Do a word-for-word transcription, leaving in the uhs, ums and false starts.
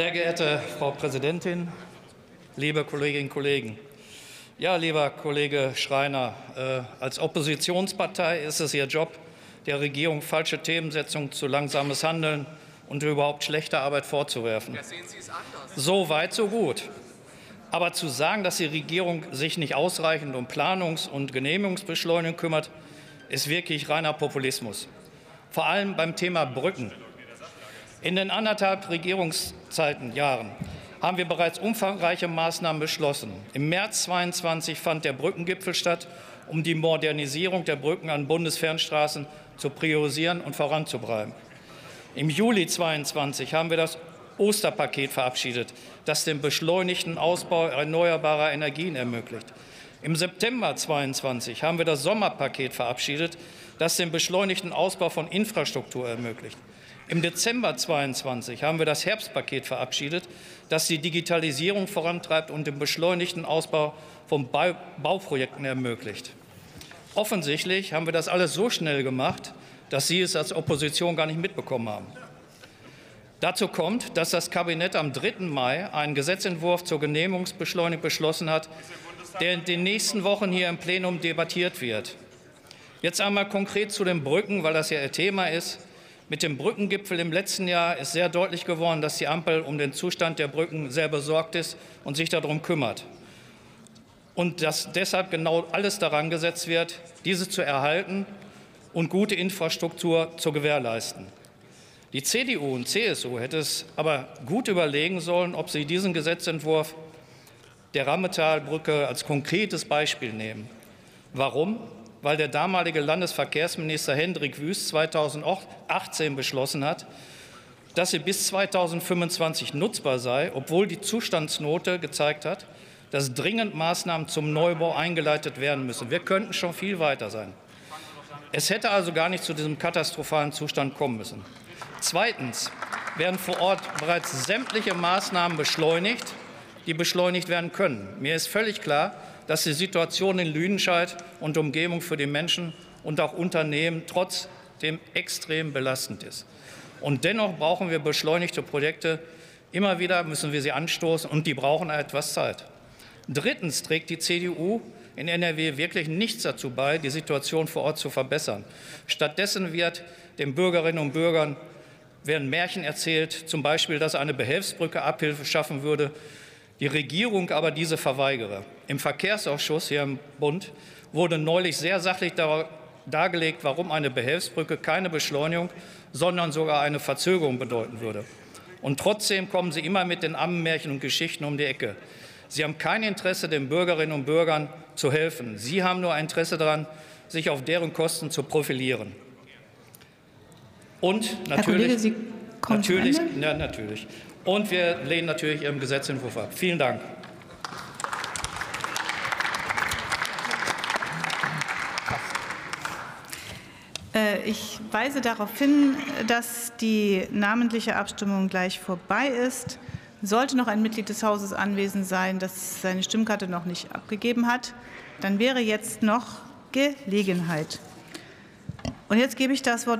Sehr geehrte Frau Präsidentin, liebe Kolleginnen und Kollegen! Ja, lieber Kollege Schreiner, äh, als Oppositionspartei ist es Ihr Job, der Regierung falsche Themensetzung, zu langsames Handeln und überhaupt schlechte Arbeit vorzuwerfen. Ja, sehen Sie es anders. So weit, so gut. Aber zu sagen, dass die Regierung sich nicht ausreichend um Planungs- und Genehmigungsbeschleunigung kümmert, ist wirklich reiner Populismus. Vor allem beim Thema Brücken. In den anderthalb Regierungszeiten, Jahren, haben wir bereits umfangreiche Maßnahmen beschlossen. Im März zweitausendzweiundzwanzig fand der Brückengipfel statt, um die Modernisierung der Brücken an Bundesfernstraßen zu priorisieren und voranzutreiben. Im Juli zweitausendzweiundzwanzig haben wir das Osterpaket verabschiedet, das den beschleunigten Ausbau erneuerbarer Energien ermöglicht. Im September zweitausendzweiundzwanzig haben wir das Sommerpaket verabschiedet, das den beschleunigten Ausbau von Infrastruktur ermöglicht. Im Dezember zweitausendzweiundzwanzig haben wir das Herbstpaket verabschiedet, das die Digitalisierung vorantreibt und den beschleunigten Ausbau von Bauprojekten ermöglicht. Offensichtlich haben wir das alles so schnell gemacht, dass Sie es als Opposition gar nicht mitbekommen haben. Dazu kommt, dass das Kabinett am dritten Mai einen Gesetzentwurf zur Genehmigungsbeschleunigung beschlossen hat, der in den nächsten Wochen hier im Plenum debattiert wird. Jetzt einmal konkret zu den Brücken, weil das ja Ihr Thema ist. Mit dem Brückengipfel im letzten Jahr ist sehr deutlich geworden, dass die Ampel um den Zustand der Brücken sehr besorgt ist und sich darum kümmert. Und dass deshalb genau alles daran gesetzt wird, diese zu erhalten und gute Infrastruktur zu gewährleisten. Die C D U und C S U hätte es aber gut überlegen sollen, ob sie diesen Gesetzentwurf der Rammetalbrücke als konkretes Beispiel nehmen. Warum? Weil der damalige Landesverkehrsminister Hendrik Wüst zweitausendachtzehn beschlossen hat, dass sie bis zweitausendfünfundzwanzig nutzbar sei, obwohl die Zustandsnote gezeigt hat, dass dringend Maßnahmen zum Neubau eingeleitet werden müssen. Wir könnten schon viel weiter sein. Es hätte also gar nicht zu diesem katastrophalen Zustand kommen müssen. Zweitens werden vor Ort bereits sämtliche Maßnahmen beschleunigt, die beschleunigt werden können. Mir ist völlig klar, dass die Situation in Lüdenscheid und Umgebung für die Menschen und auch Unternehmen trotzdem extrem belastend ist. Und dennoch brauchen wir beschleunigte Projekte. Immer wieder müssen wir sie anstoßen, und die brauchen etwas Zeit. Drittens trägt die C D U in N R W wirklich nichts dazu bei, die Situation vor Ort zu verbessern. Stattdessen wird den Bürgerinnen und Bürgern werden Märchen erzählt, zum Beispiel, dass eine Behelfsbrücke Abhilfe schaffen würde, die Regierung aber diese verweigere. Im Verkehrsausschuss hier im Bund wurde neulich sehr sachlich dargelegt, warum eine Behelfsbrücke keine Beschleunigung, sondern sogar eine Verzögerung bedeuten würde. Und trotzdem kommen Sie immer mit den Ammenmärchen und Geschichten um die Ecke. Sie haben kein Interesse, den Bürgerinnen und Bürgern zu helfen. Sie haben nur ein Interesse daran, sich auf deren Kosten zu profilieren. Und natürlich, Kollege, natürlich, ja, natürlich. Und wir lehnen natürlich Ihren Gesetzentwurf ab. Vielen Dank. Ich weise darauf hin, dass die namentliche Abstimmung gleich vorbei ist. Sollte noch ein Mitglied des Hauses anwesend sein, das seine Stimmkarte noch nicht abgegeben hat, dann wäre jetzt noch Gelegenheit. Und jetzt gebe ich das Wort